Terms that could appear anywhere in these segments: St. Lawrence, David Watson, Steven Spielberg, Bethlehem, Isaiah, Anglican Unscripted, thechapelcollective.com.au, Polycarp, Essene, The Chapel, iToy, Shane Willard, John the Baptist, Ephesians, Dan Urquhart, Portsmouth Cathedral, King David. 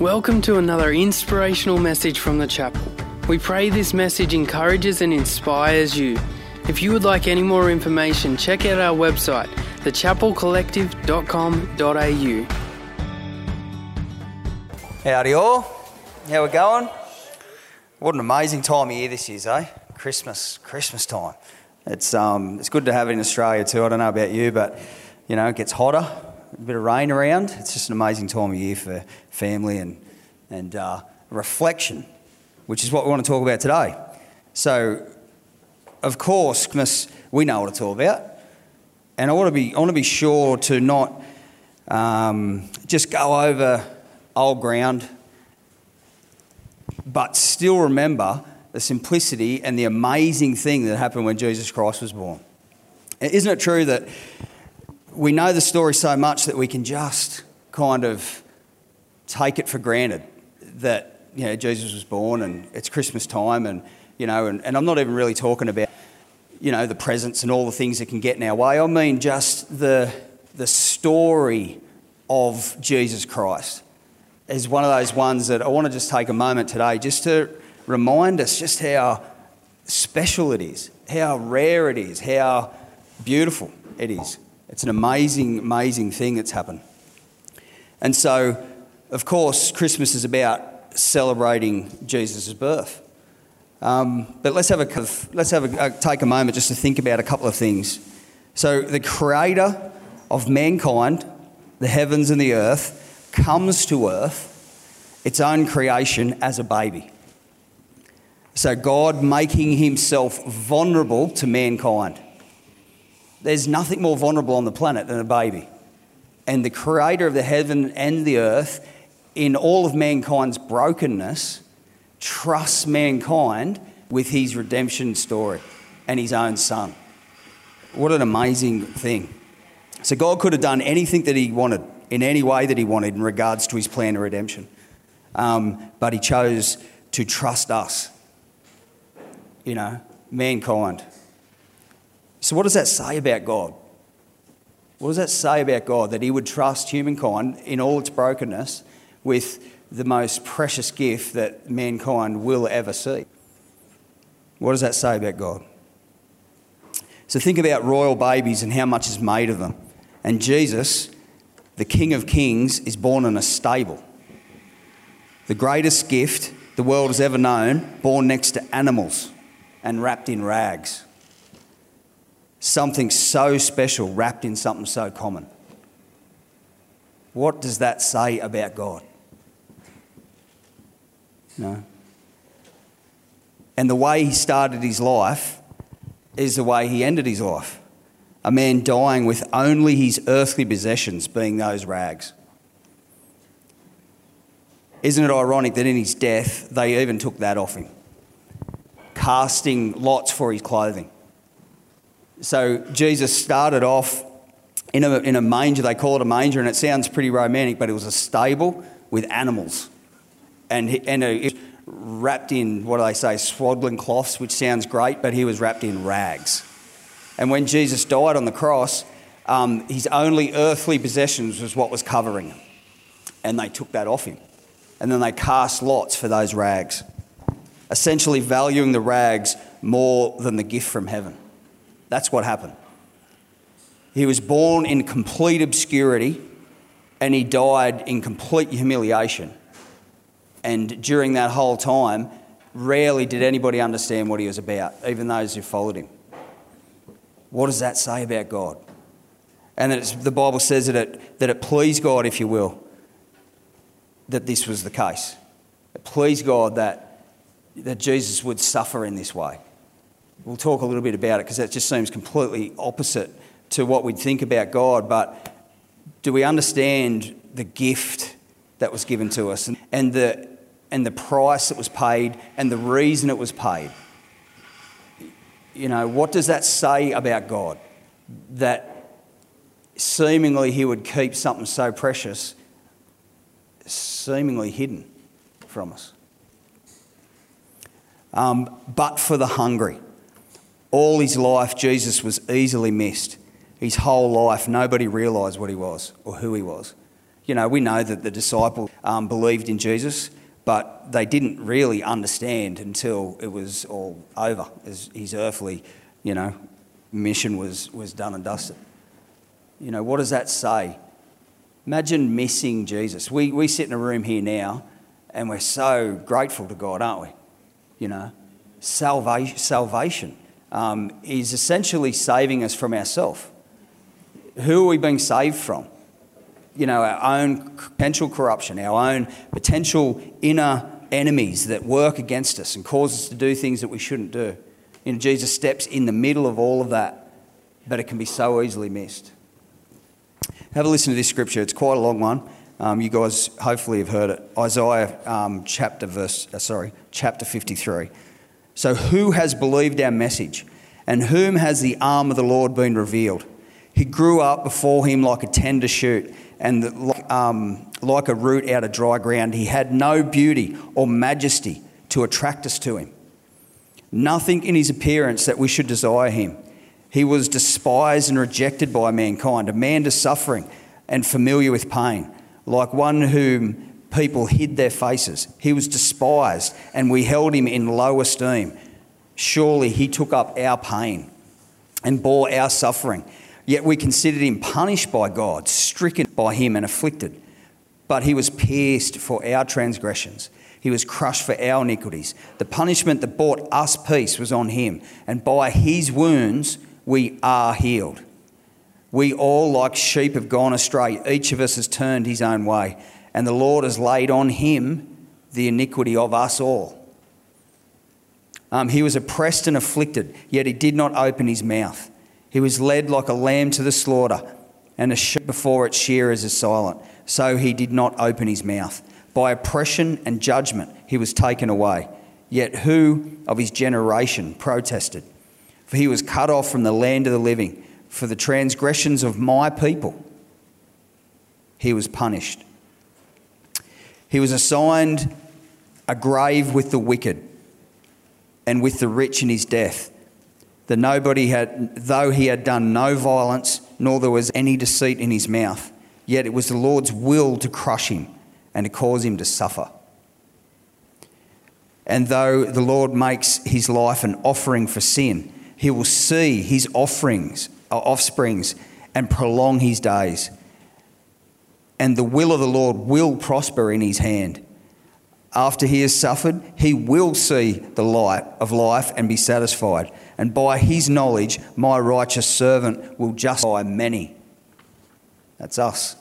Welcome to another inspirational message from The Chapel. We pray this message encourages and inspires you. If you would like any more information, check out our website, thechapelcollective.com.au. Howdy all. How we going? What an amazing time of year this is, eh? Christmas time. It's good to have it in Australia too. I don't know about you, but you know, it gets hotter. A bit of rain around. It's just an amazing time of year for family and reflection, which is what we want to talk about today. So, of course, we know what it's all about, and I want to be sure to not just go over old ground, but still remember the simplicity and the amazing thing that happened when Jesus Christ was born. Isn't it true that we know the story so much that we can just kind of take it for granted that, you know, Jesus was born and it's Christmas time, and, you know, and I'm not even really talking about, you know, the presents and all the things that can get in our way. I mean just the story of Jesus Christ is one of those ones that I want to just take a moment today just to remind us just how special it is, how rare it is, how beautiful it is. It's an amazing, amazing thing that's happened. And so, of course, Christmas is about celebrating Jesus' birth. But let's take a moment just to think about a couple of things. So the creator of mankind, the heavens and the earth, comes to earth, its own creation, as a baby. So God making himself vulnerable to mankind. There's nothing more vulnerable on the planet than a baby. And the creator of the heaven and the earth, in all of mankind's brokenness, trusts mankind with his redemption story and his own son. What an amazing thing. So God could have done anything that he wanted, in any way that he wanted, in regards to his plan of redemption. But he chose to trust us, you know, mankind. So what does that say about God? What does that say about God, that he would trust humankind in all its brokenness with the most precious gift that mankind will ever see? What does that say about God? So think about royal babies and how much is made of them. And Jesus, the King of Kings, is born in a stable. The greatest gift the world has ever known, born next to animals and wrapped in rags. Something so special wrapped in something so common. What does that say about God? No. And the way he started his life is the way he ended his life. A man dying with only his earthly possessions being those rags. Isn't it ironic that in his death they even took that off him? Casting lots for his clothing. So Jesus started off in a manger. They call it a manger, and it sounds pretty romantic, but it was a stable with animals. And it was wrapped in, what do they say, swaddling cloths, which sounds great, but he was wrapped in rags. And when Jesus died on the cross, his only earthly possessions was what was covering him. And they took that off him. And then they cast lots for those rags, essentially valuing the rags more than the gift from heaven. That's what happened. He was born in complete obscurity, and he died in complete humiliation. And during that whole time, rarely did anybody understand what he was about, even those who followed him. What does that say about God? And the Bible says that it pleased God, if you will, that this was the case. It pleased God that Jesus would suffer in this way. We'll talk a little bit about it, because that just seems completely opposite to what we'd think about God. But do we understand the gift that was given to us, and the price that was paid, and the reason it was paid? You know, what does that say about God, that seemingly he would keep something so precious seemingly hidden from us? But for the hungry. All his life, Jesus was easily missed. His whole life, nobody realised what he was or who he was. You know, we know that the disciples believed in Jesus, but they didn't really understand until it was all over, as his earthly, you know, mission was done and dusted. You know, what does that say? Imagine missing Jesus. We sit in a room here now and we're so grateful to God, aren't we? You know, salvation is essentially saving us from ourselves. Who are we being saved from? You know, our own potential corruption, our own potential inner enemies that work against us and cause us to do things that we shouldn't do. You know, Jesus steps in the middle of all of that, but it can be so easily missed. Have a listen to this scripture. It's quite a long one. You guys hopefully have heard it. Isaiah chapter 53. So who has believed our message, and whom has the arm of the Lord been revealed? He grew up before him like a tender shoot, and like a root out of dry ground. He had no beauty or majesty to attract us to him, nothing in his appearance that we should desire him. He was despised and rejected by mankind, a man to suffering and familiar with pain, like one whom people hid their faces. He was despised, and we held him in low esteem. Surely he took up our pain and bore our suffering. Yet we considered him punished by God, stricken by him and afflicted. But he was pierced for our transgressions. He was crushed for our iniquities. The punishment that brought us peace was on him, and by his wounds we are healed. We all, like sheep, have gone astray. Each of us has turned his own way, and the Lord has laid on him the iniquity of us all. He was oppressed and afflicted, yet he did not open his mouth. He was led like a lamb to the slaughter, and a sheep before its shearers is silent. So he did not open his mouth. By oppression and judgment he was taken away. Yet who of his generation protested? For he was cut off from the land of the living. For the transgressions of my people he was punished. He was assigned a grave with the wicked and with the rich in his death, though he had done no violence, nor there was any deceit in his mouth. Yet it was the Lord's will to crush him and to cause him to suffer. And though the Lord makes his life an offering for sin, he will see his offsprings and prolong his days. And the will of the Lord will prosper in his hand. After he has suffered, he will see the light of life and be satisfied. And by his knowledge, my righteous servant will justify many. That's us.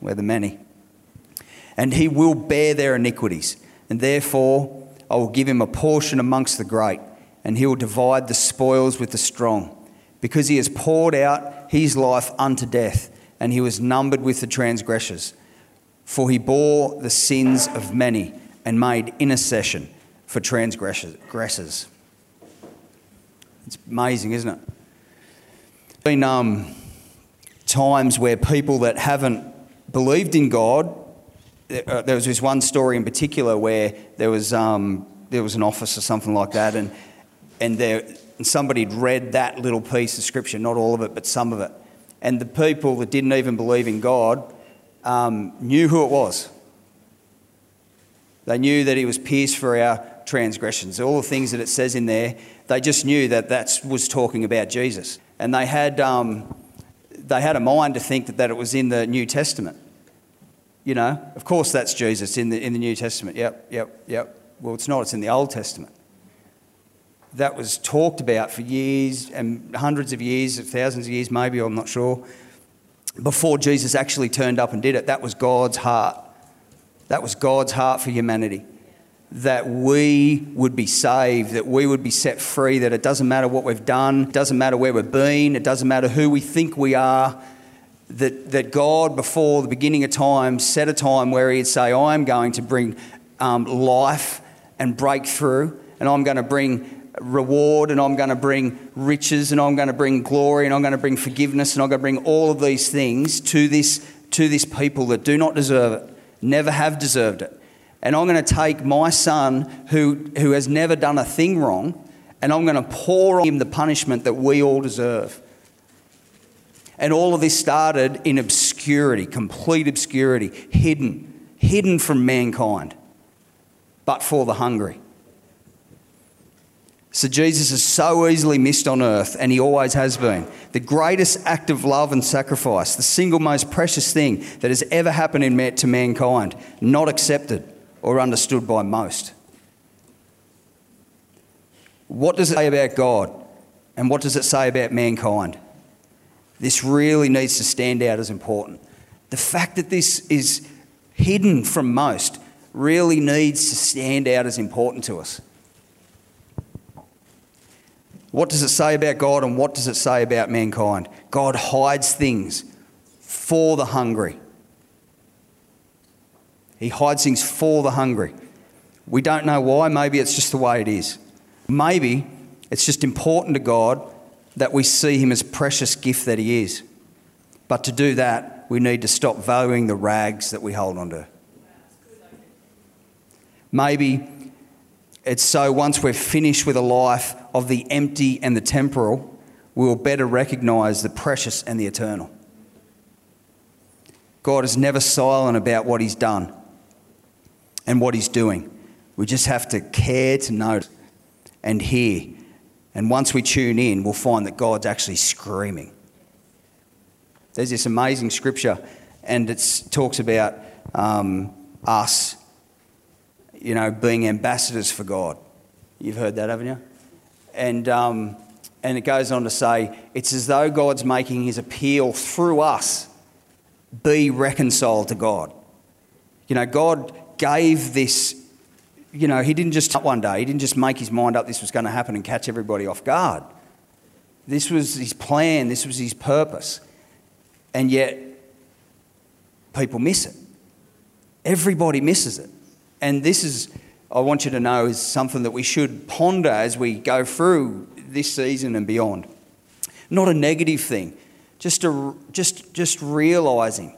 We're the many. And he will bear their iniquities. And therefore, I will give him a portion amongst the great, and he will divide the spoils with the strong. Because he has poured out his life unto death, and he was numbered with the transgressors. For he bore the sins of many, and made intercession for transgressors. It's amazing, isn't it? There's been times where people that haven't believed in God, there was this one story in particular where there was an office or something like that, and somebody'd read that little piece of scripture, not all of it, but some of it. And the people that didn't even believe in God knew who it was. They knew that he was pierced for our transgressions. All the things that it says in there, they just knew that was talking about Jesus. And they had a mind to think that it was in the New Testament. You know, of course that's Jesus in the New Testament. Yep. Well, it's not. It's in the Old Testament. That was talked about for years and hundreds of years, thousands of years maybe, I'm not sure, before Jesus actually turned up and did it. That was God's heart. That was God's heart for humanity, that we would be saved, that we would be set free, that it doesn't matter what we've done, it doesn't matter where we've been, it doesn't matter who we think we are, that God, before the beginning of time, set a time where he'd say, I am going to bring life and breakthrough, and I'm going to bring reward, and I'm going to bring riches, and I'm going to bring glory, and I'm going to bring forgiveness, and I'm going to bring all of these things to this people that do not deserve it. Never have deserved it. And I'm going to take my son who has never done a thing wrong, and I'm going to pour on him the punishment that we all deserve. And all of this started in obscurity. obscurity, complete obscurity, hidden from mankind, but for the hungry. So Jesus is so easily missed on earth, and he always has been. The greatest act of love and sacrifice, the single most precious thing that has ever happened to mankind, not accepted or understood by most. What does it say about God, and what does it say about mankind? This really needs to stand out as important. The fact that this is hidden from most really needs to stand out as important to us. What does it say about God, and what does it say about mankind? God hides things for the hungry. He hides things for the hungry. We don't know why. Maybe it's just the way it is. Maybe it's just important to God that we see him as a precious gift that he is. But to do that, we need to stop valuing the rags that we hold on to. Maybe it's so once we're finished with a life of the empty and the temporal, we will better recognise the precious and the eternal. God is never silent about what he's done and what he's doing. We just have to care to notice and hear. And once we tune in, we'll find that God's actually screaming. There's this amazing scripture, and it talks about us, you know, being ambassadors for God. You've heard that, haven't you? And it goes on to say, it's as though God's making his appeal through us, be reconciled to God. You know, God gave this, you know, he didn't just one day, he didn't just make his mind up this was going to happen and catch everybody off guard. This was his plan, this was his purpose. And yet, people miss it. Everybody misses it. And this is, I want you to know, is something that we should ponder as we go through this season and beyond. Not a negative thing, just realising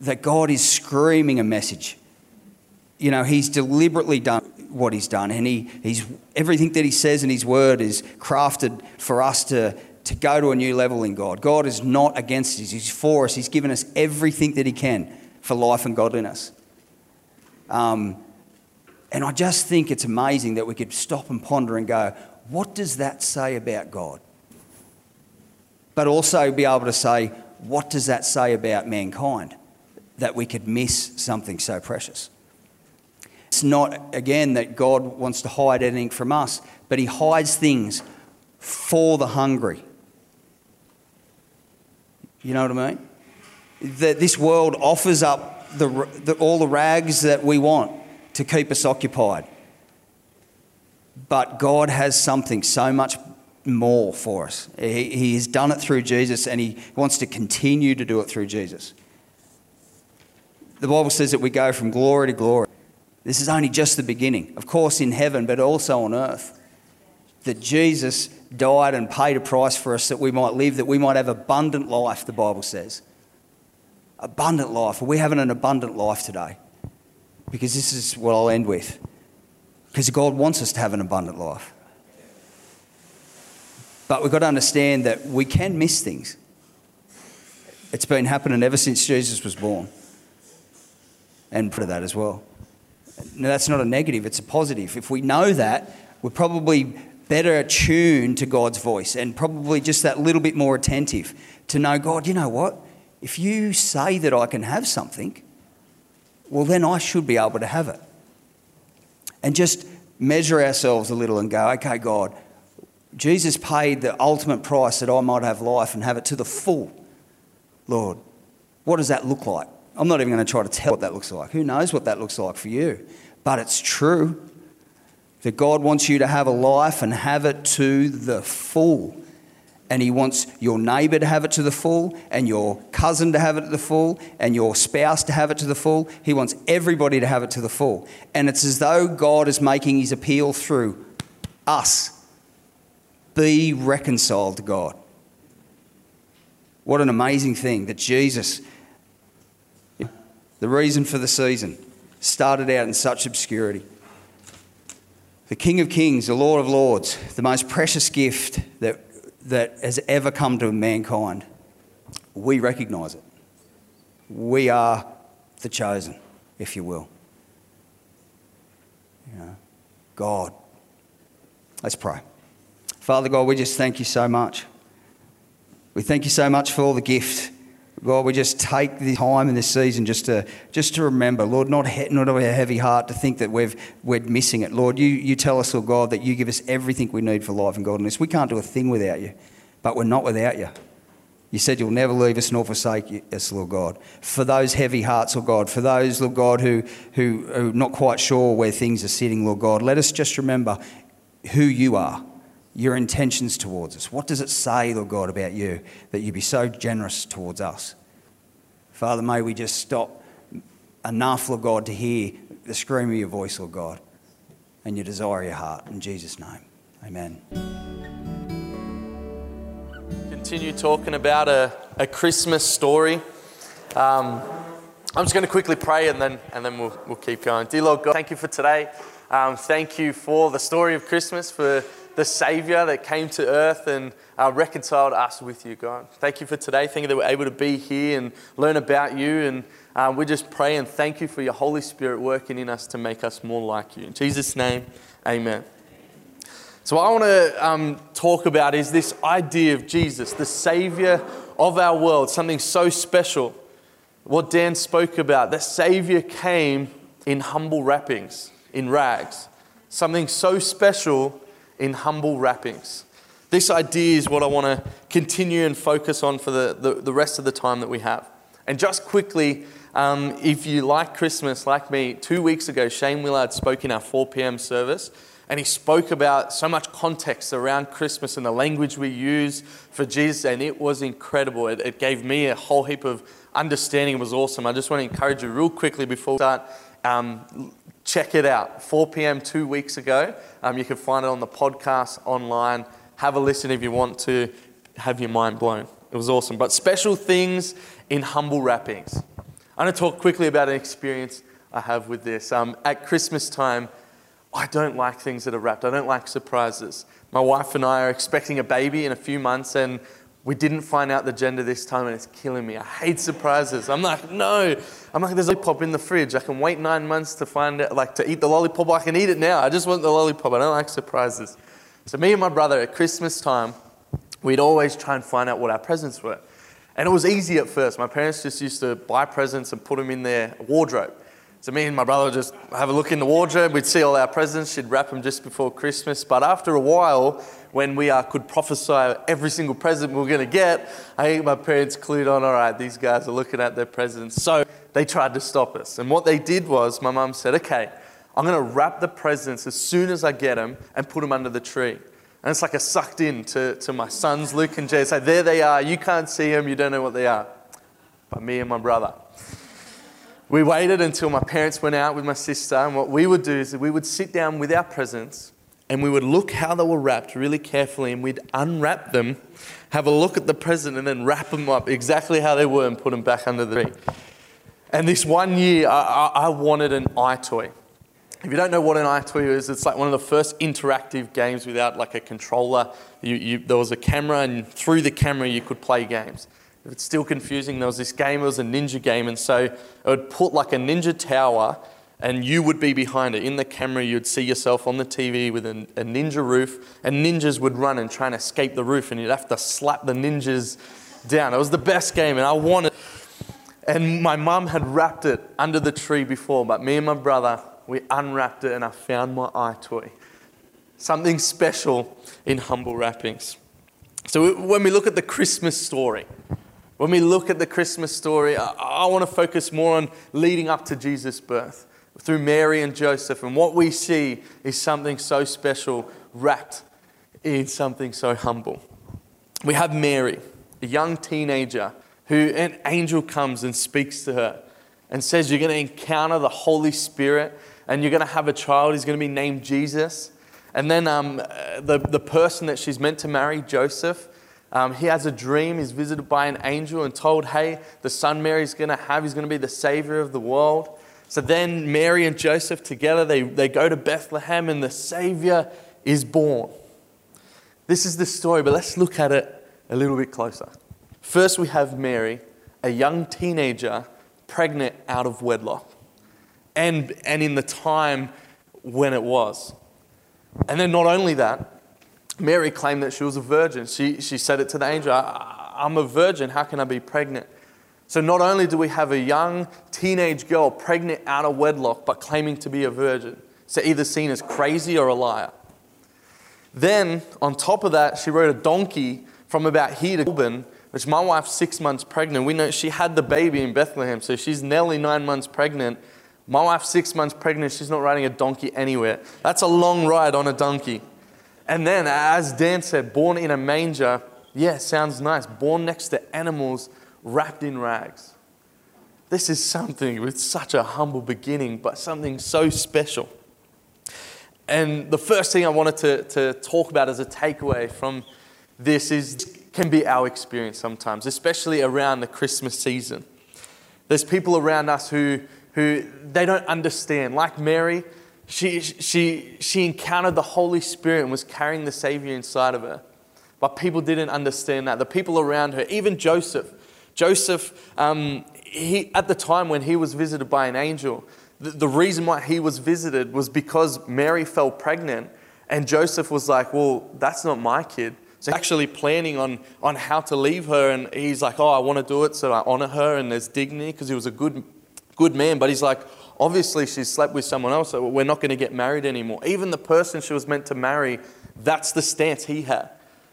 that God is screaming a message. You know, he's deliberately done what he's done, and he's everything that he says in his word is crafted for us to go to a new level in God. God is not against us, he's for us. He's given us everything that he can for life and godliness. And I just think it's amazing that we could stop and ponder and go, what does that say about God? But also be able to say, what does that say about mankind? That we could miss something so precious. It's not, again, that God wants to hide anything from us, but he hides things for the hungry. You know what I mean? That this world offers up all the rags that we want to keep us occupied. But God has something so much more for us. He has done it through Jesus, and he wants to continue to do it through Jesus. The Bible says that we go from glory to glory. This is only just the beginning. Of course, in heaven, but also on earth. That Jesus died and paid a price for us that we might live, that we might have abundant life, the Bible says. Abundant life. Are we having an abundant life today? Because this is what I'll end with. Because God wants us to have an abundant life. But we've got to understand that we can miss things. It's been happening ever since Jesus was born. And for that as well. Now, that's not a negative, it's a positive. If we know that, we're probably better attuned to God's voice and probably just that little bit more attentive to know, God, you know what? If you say that I can have something, well, then I should be able to have it. And just measure ourselves a little and go, okay, God, Jesus paid the ultimate price that I might have life and have it to the full. Lord, what does that look like? I'm not even going to try to tell what that looks like. Who knows what that looks like for you? But it's true that God wants you to have a life and have it to the full. And he wants your neighbour to have it to the full, and your cousin to have it to the full, and your spouse to have it to the full. He wants everybody to have it to the full. And it's as though God is making his appeal through us. Be reconciled to God. What an amazing thing that Jesus, the reason for the season, started out in such obscurity. The King of Kings, the Lord of Lords, the most precious gift that has ever come to mankind, we recognise it. we are the chosen, if you will. You know, God. Let's pray. Father God, we just thank you so much. We thank you so much for all the gift. God, we just take the time in this season just to remember, Lord, not a heavy heart to think that we're missing it. Lord, you tell us, oh God, that you give us everything we need for life and godliness. We can't do a thing without you, but we're not without you. You said you'll never leave us nor forsake us, Lord God. For those heavy hearts, Lord God, for those, Lord God, who are not quite sure where things are sitting, Lord God, let us just remember who you are, your intentions towards us. What does it say, Lord God, about you, that you be so generous towards us? Father, may we just stop enough, Lord God, to hear the scream of your voice, Lord God, and your desire of your heart. In Jesus' name, amen. Continue talking about a Christmas story. I'm just going to quickly pray and then we'll keep going. Dear Lord God, thank you for today. Thank you for the story of Christmas, for the Saviour that came to earth and reconciled us with you, God. Thank you for today. Thank you that we're able to be here and learn about you. And we just pray and thank you for your Holy Spirit working in us to make us more like you. In Jesus' name, amen. So what I want to talk about is this idea of Jesus, the Saviour of our world, something so special. What Dan spoke about, that Saviour came in humble wrappings, in rags. Something so special in humble wrappings. This idea is what I want to continue and focus on for the rest of the time that we have. And just quickly, if you like Christmas, like me, 2 weeks ago, Shane Willard spoke in our 4 p.m. service. And he spoke about so much context around Christmas and the language we use for Jesus. And it was incredible. It gave me a whole heap of understanding. It was awesome. I just want to encourage you real quickly before we start. Check it out. 4 p.m. 2 weeks ago. You can find it on the podcast online. Have a listen if you want to have your mind blown. It was awesome. But special things in humble wrappings. I'm going to talk quickly about an experience I have with this. At Christmas time, I don't like things that are wrapped. I don't like surprises. My wife and I are expecting a baby in a few months and we didn't find out the gender this time and it's killing me. I hate surprises. I'm like, there's a lollipop in the fridge. I can wait 9 months to find out, like to eat the lollipop. I can eat it now. I just want the lollipop. I don't like surprises. So me and my brother at Christmas time, we'd always try and find out what our presents were. And it was easy at first. My parents just used to buy presents and put them in their wardrobe. So me and my brother would just have a look in the wardrobe. We'd see all our presents. She'd wrap them just before Christmas. But after a while, when we could prophesy every single present we were going to get, I think my parents clued on, all right, these guys are looking at their presents. So they tried to stop us. And what they did was my mum said, okay, I'm going to wrap the presents as soon as I get them and put them under the tree. And it's like I sucked in to my sons, Luke and Jay. So there they are. You can't see them. You don't know what they are. But me and my brother. We waited until my parents went out with my sister, and what we would do is we would sit down with our presents and we would look how they were wrapped really carefully, and we'd unwrap them, have a look at the present, and then wrap them up exactly how they were and put them back under the tree. And this one year, I wanted an iToy. If you don't know what an iToy is, it's like one of the first interactive games without like a controller. There was a camera, and through the camera you could play games. If it's still confusing, there was this game, it was a ninja game, and so it would put like a ninja tower and you would be behind it. In the camera, you'd see yourself on the TV with a ninja roof, and ninjas would run and try and escape the roof, and you'd have to slap the ninjas down. It was the best game, and I won it. And my mum had wrapped it under the tree before, but me and my brother, we unwrapped it, and I found my iToy. Something special in humble wrappings. So when we look at the Christmas story, I want to focus more on leading up to Jesus' birth through Mary and Joseph. And what we see is something so special wrapped in something so humble. We have Mary, a young teenager, who an angel comes and speaks to her and says, you're going to encounter the Holy Spirit and you're going to have a child. He's going to be named Jesus. And then the person that she's meant to marry, Joseph, he has a dream, he's visited by an angel and told, hey, the son Mary's going to have, he's going to be the Saviour of the world. So then Mary and Joseph together, they go to Bethlehem and the Saviour is born. This is the story, but let's look at it a little bit closer. First we have Mary, a young teenager pregnant out of wedlock, and in the time when it was. And then not only that, Mary claimed that she was a virgin. She said it to the angel, I'm a virgin, how can I be pregnant? So not only do we have a young teenage girl pregnant out of wedlock, but claiming to be a virgin. So either seen as crazy or a liar. Then on top of that, she rode a donkey from about here to Melbourne, which my wife's 6 months pregnant. We know she had the baby in Bethlehem, so she's nearly 9 months pregnant. My wife's 6 months pregnant, she's not riding a donkey anywhere. That's a long ride on a donkey. And then, as Dan said, born in a manger. Yeah, sounds nice. Born next to animals wrapped in rags. This is something with such a humble beginning, but something so special. And the first thing I wanted to talk about as a takeaway from this is can be our experience sometimes, especially around the Christmas season. There's people around us who they don't understand. Like Mary, she encountered the Holy Spirit and was carrying the Savior inside of her. But people didn't understand that. The people around her, even Joseph. Joseph, he at the time when he was visited by an angel, the reason why he was visited was because Mary fell pregnant. And Joseph was like, well, that's not my kid. So he's actually planning on how to leave her. And he's like, oh, I want to do it. So I honor her. And there's dignity because he was a good man. But he's like, obviously she slept with someone else. So we're not going to get married anymore. Even the person she was meant to marry, that's the stance he had.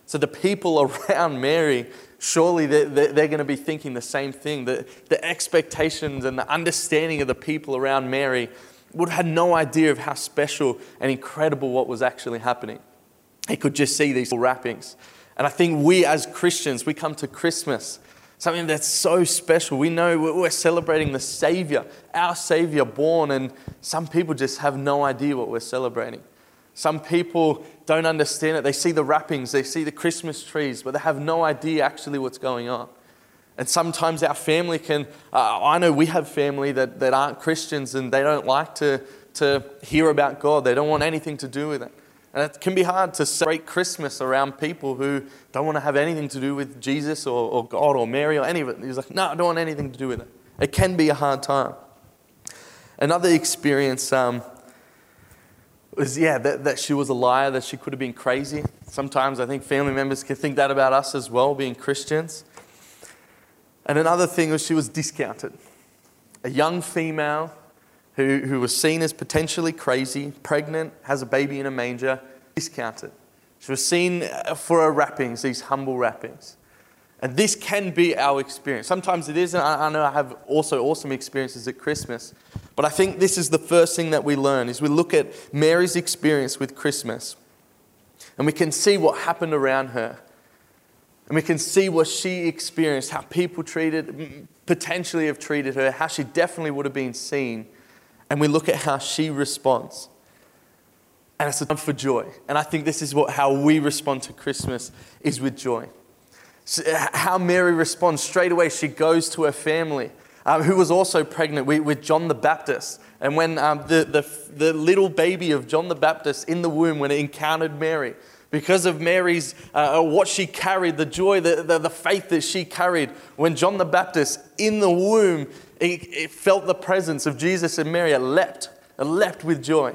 So the people around Mary, surely they're going to be thinking the same thing. The expectations and the understanding of the people around Mary would have had no idea of how special and incredible what was actually happening. They could just see these wrappings. And I think we as Christians, we come to Christmas, something that's so special. We know we're celebrating the Savior, our Savior born, and some people just have no idea what we're celebrating. Some people don't understand it. They see the wrappings, they see the Christmas trees, but they have no idea actually what's going on. And sometimes our family can, I know we have family that aren't Christians and they don't like to hear about God. They don't want anything to do with it. And it can be hard to celebrate Christmas around people who don't want to have anything to do with Jesus or God or Mary or any of it. He's like, no, I don't want anything to do with it. It can be a hard time. Another experience, that she was a liar, that she could have been crazy. Sometimes I think family members can think that about us as well, being Christians. And another thing was she was discounted. A young female who was seen as potentially crazy, pregnant, has a baby in a manger, discounted. She was seen for her wrappings, these humble wrappings. And this can be our experience. Sometimes it isn't. I know I have also awesome experiences at Christmas. But I think this is the first thing that we learn, is we look at Mary's experience with Christmas. And we can see what happened around her. And we can see what she experienced, how people potentially have treated her, how she definitely would have been seen. And we look at how she responds. And it's a time for joy. And I think this is how we respond to Christmas, is with joy. So how Mary responds, straight away she goes to her family, who was also pregnant with John the Baptist. And when the little baby of John the Baptist in the womb, when it encountered Mary, because of Mary's, what she carried, the joy, the faith that she carried, when John the Baptist in the womb, it felt the presence of Jesus and Mary, it leapt with joy.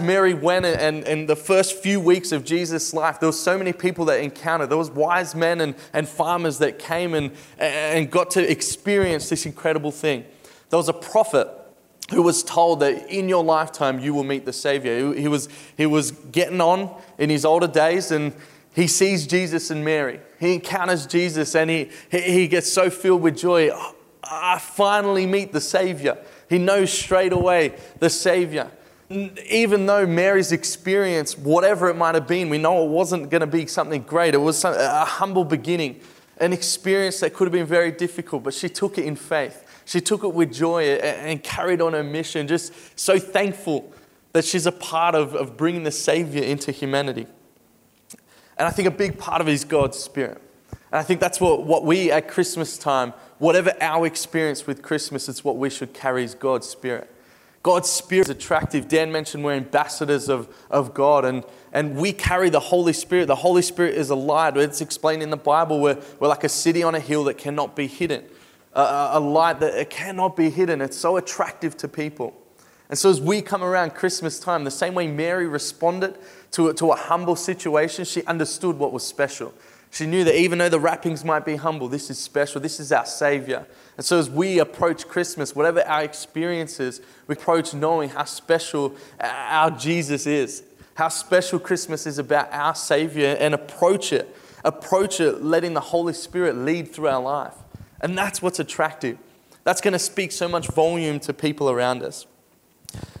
Mary went, and the first few weeks of Jesus' life, there were so many people that encountered. There was wise men and farmers that came and got to experience this incredible thing. There was a prophet who was told that in your lifetime you will meet the Savior. He was getting on in his older days, and he sees Jesus and Mary. He encounters Jesus, and he gets so filled with joy. Oh, I finally meet the Savior. He knows straight away the Savior. Even though Mary's experience, whatever it might have been, we know it wasn't going to be something great. It was a humble beginning, an experience that could have been very difficult, but she took it in faith. She took it with joy and carried on her mission, just so thankful that she's a part of bringing the Savior into humanity. And I think a big part of it is God's Spirit. And I think that's what we at Christmas time, whatever our experience with Christmas, it's what we should carry is God's Spirit. God's Spirit is attractive. Dan mentioned we're ambassadors of God, and we carry the Holy Spirit. The Holy Spirit is a light. It's explained in the Bible. We're like a city on a hill that cannot be hidden. a light that it cannot be hidden. It's so attractive to people. And so as we come around Christmas time, the same way Mary responded to a humble situation, she understood what was special. She knew that even though the wrappings might be humble, this is special. This is our Savior. And so as we approach Christmas, whatever our experience is, we approach knowing how special our Jesus is, how special Christmas is about our Savior, and approach it, letting the Holy Spirit lead through our life. And that's what's attractive. That's going to speak so much volume to people around us.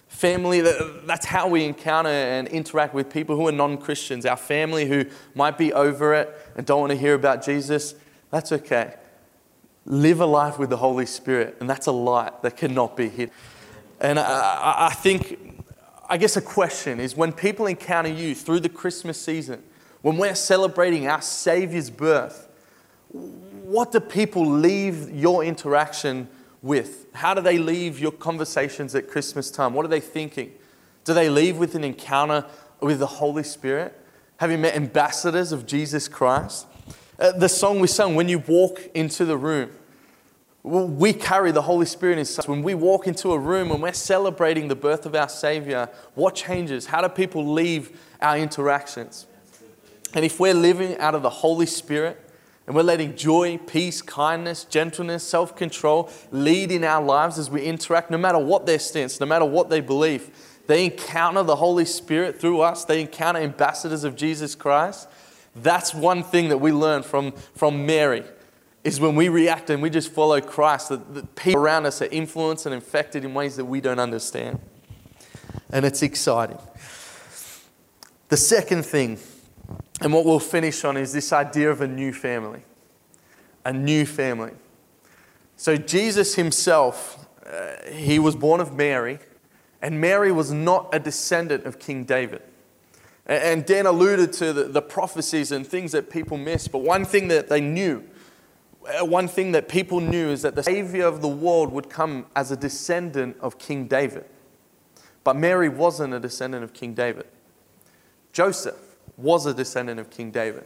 Family, that's how we encounter and interact with people who are non-Christians. Our family who might be over it and don't want to hear about Jesus, that's okay. Live a life with the Holy Spirit, and that's a light that cannot be hidden. And I guess a question is, when people encounter you through the Christmas season, when we're celebrating our Savior's birth, what do people leave your interaction with? How do they leave your conversations at Christmas time? What are they thinking? Do they leave with an encounter with the Holy Spirit? Have you met ambassadors of Jesus Christ? The song we sung, when you walk into the room, we carry the Holy Spirit inside. When we walk into a room and we're celebrating the birth of our Savior, what changes? How do people leave our interactions? And if we're living out of the Holy Spirit, and we're letting joy, peace, kindness, gentleness, self-control lead in our lives as we interact, no matter what their stance, no matter what they believe. They encounter the Holy Spirit through us. They encounter ambassadors of Jesus Christ. That's one thing that we learn from Mary, is when we react and we just follow Christ, that people around us are influenced and infected in ways that we don't understand. And it's exciting. The second thing, and what we'll finish on, is this idea of a new family. A new family. So Jesus himself, he was born of Mary, and Mary was not a descendant of King David. And Dan alluded to the prophecies and things that people miss, but one thing that people knew is that the Savior of the world would come as a descendant of King David. But Mary wasn't a descendant of King David. Joseph was a descendant of King David.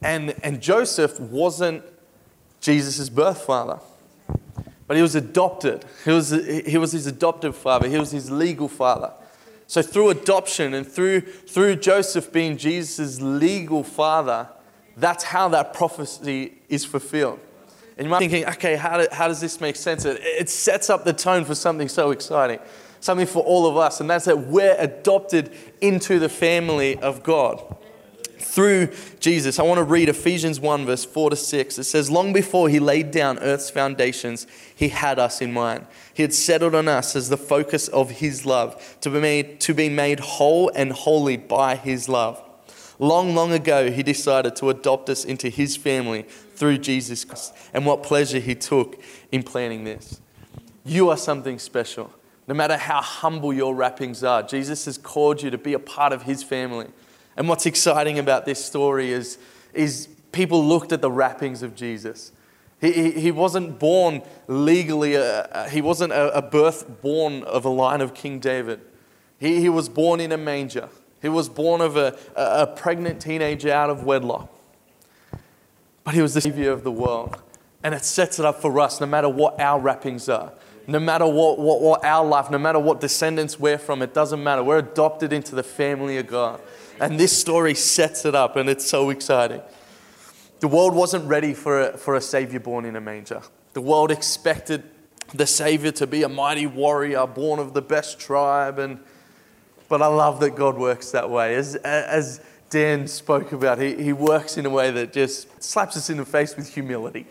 And Joseph wasn't Jesus' birth father, but he was adopted. He was his adoptive father. He was his legal father. So through adoption and through Joseph being Jesus' legal father, that's how that prophecy is fulfilled. And you might be thinking, okay, how does this make sense? It sets up the tone for something so exciting. Something for all of us, and that's that we're adopted into the family of God through Jesus. I want to read Ephesians 1, verse 4-6. It says, long before he laid down earth's foundations, he had us in mind. He had settled on us as the focus of his love, to be made whole and holy by his love. Long, long ago, he decided to adopt us into his family through Jesus Christ, and what pleasure he took in planning this. You are something special. No matter how humble your wrappings are, Jesus has called you to be a part of his family. And what's exciting about this story is people looked at the wrappings of Jesus. He wasn't born legally, he wasn't a birth born of a line of King David. He was born in a manger. He was born of a pregnant teenager out of wedlock. But he was the Savior of the world. And it sets it up for us no matter what our wrappings are. No matter what our life, no matter what descendants we're from, it doesn't matter. We're adopted into the family of God. And this story sets it up, and it's so exciting. The world wasn't ready for a Savior born in a manger. The world expected the Savior to be a mighty warrior, born of the best tribe. But I love that God works that way. As Dan spoke about, he works in a way that just slaps us in the face with humility.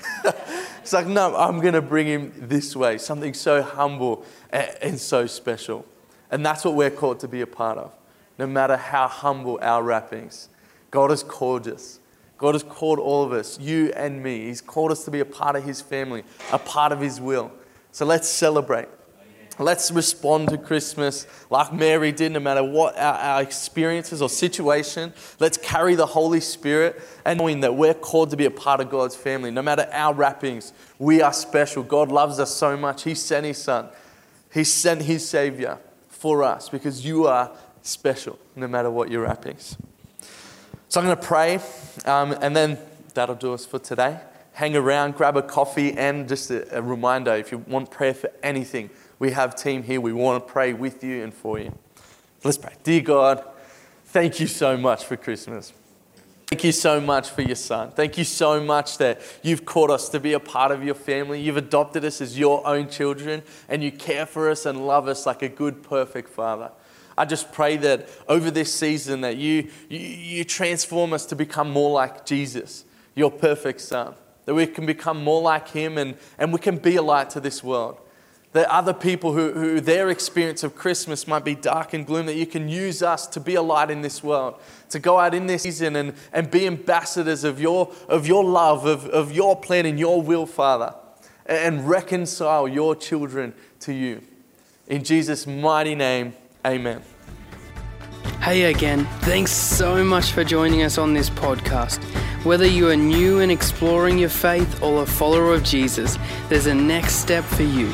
It's like, no, I'm going to bring him this way, something so humble and so special. And that's what we're called to be a part of, no matter how humble our wrappings. God has called us. God has called all of us, you and me. He's called us to be a part of his family, a part of his will. So let's celebrate. Let's respond to Christmas like Mary did, no matter what our experiences or situation. Let's carry the Holy Spirit and knowing that we're called to be a part of God's family. No matter our wrappings, we are special. God loves us so much. He sent his Son. He sent his Savior for us because you are special no matter what your wrappings. So I'm going to pray and then that'll do us for today. hang around, grab a coffee, and just a reminder, if you want prayer for anything, we have team here. We want to pray with you and for you. Let's pray. Dear God, thank you so much for Christmas. Thank you so much for your son. Thank you so much that you've called us to be a part of your family. You've adopted us as your own children, and you care for us and love us like a good, perfect father. I just pray that over this season that you transform us to become more like Jesus, your perfect son, that we can become more like him and we can be a light to this world. That other people who their experience of Christmas might be dark and gloom, that you can use us to be a light in this world, to go out in this season and be ambassadors of your love, of your plan and your will, Father, and reconcile your children to you. In Jesus' mighty name, amen. Hey again, thanks so much for joining us on this podcast. Whether you are new and exploring your faith or a follower of Jesus, there's a next step for you.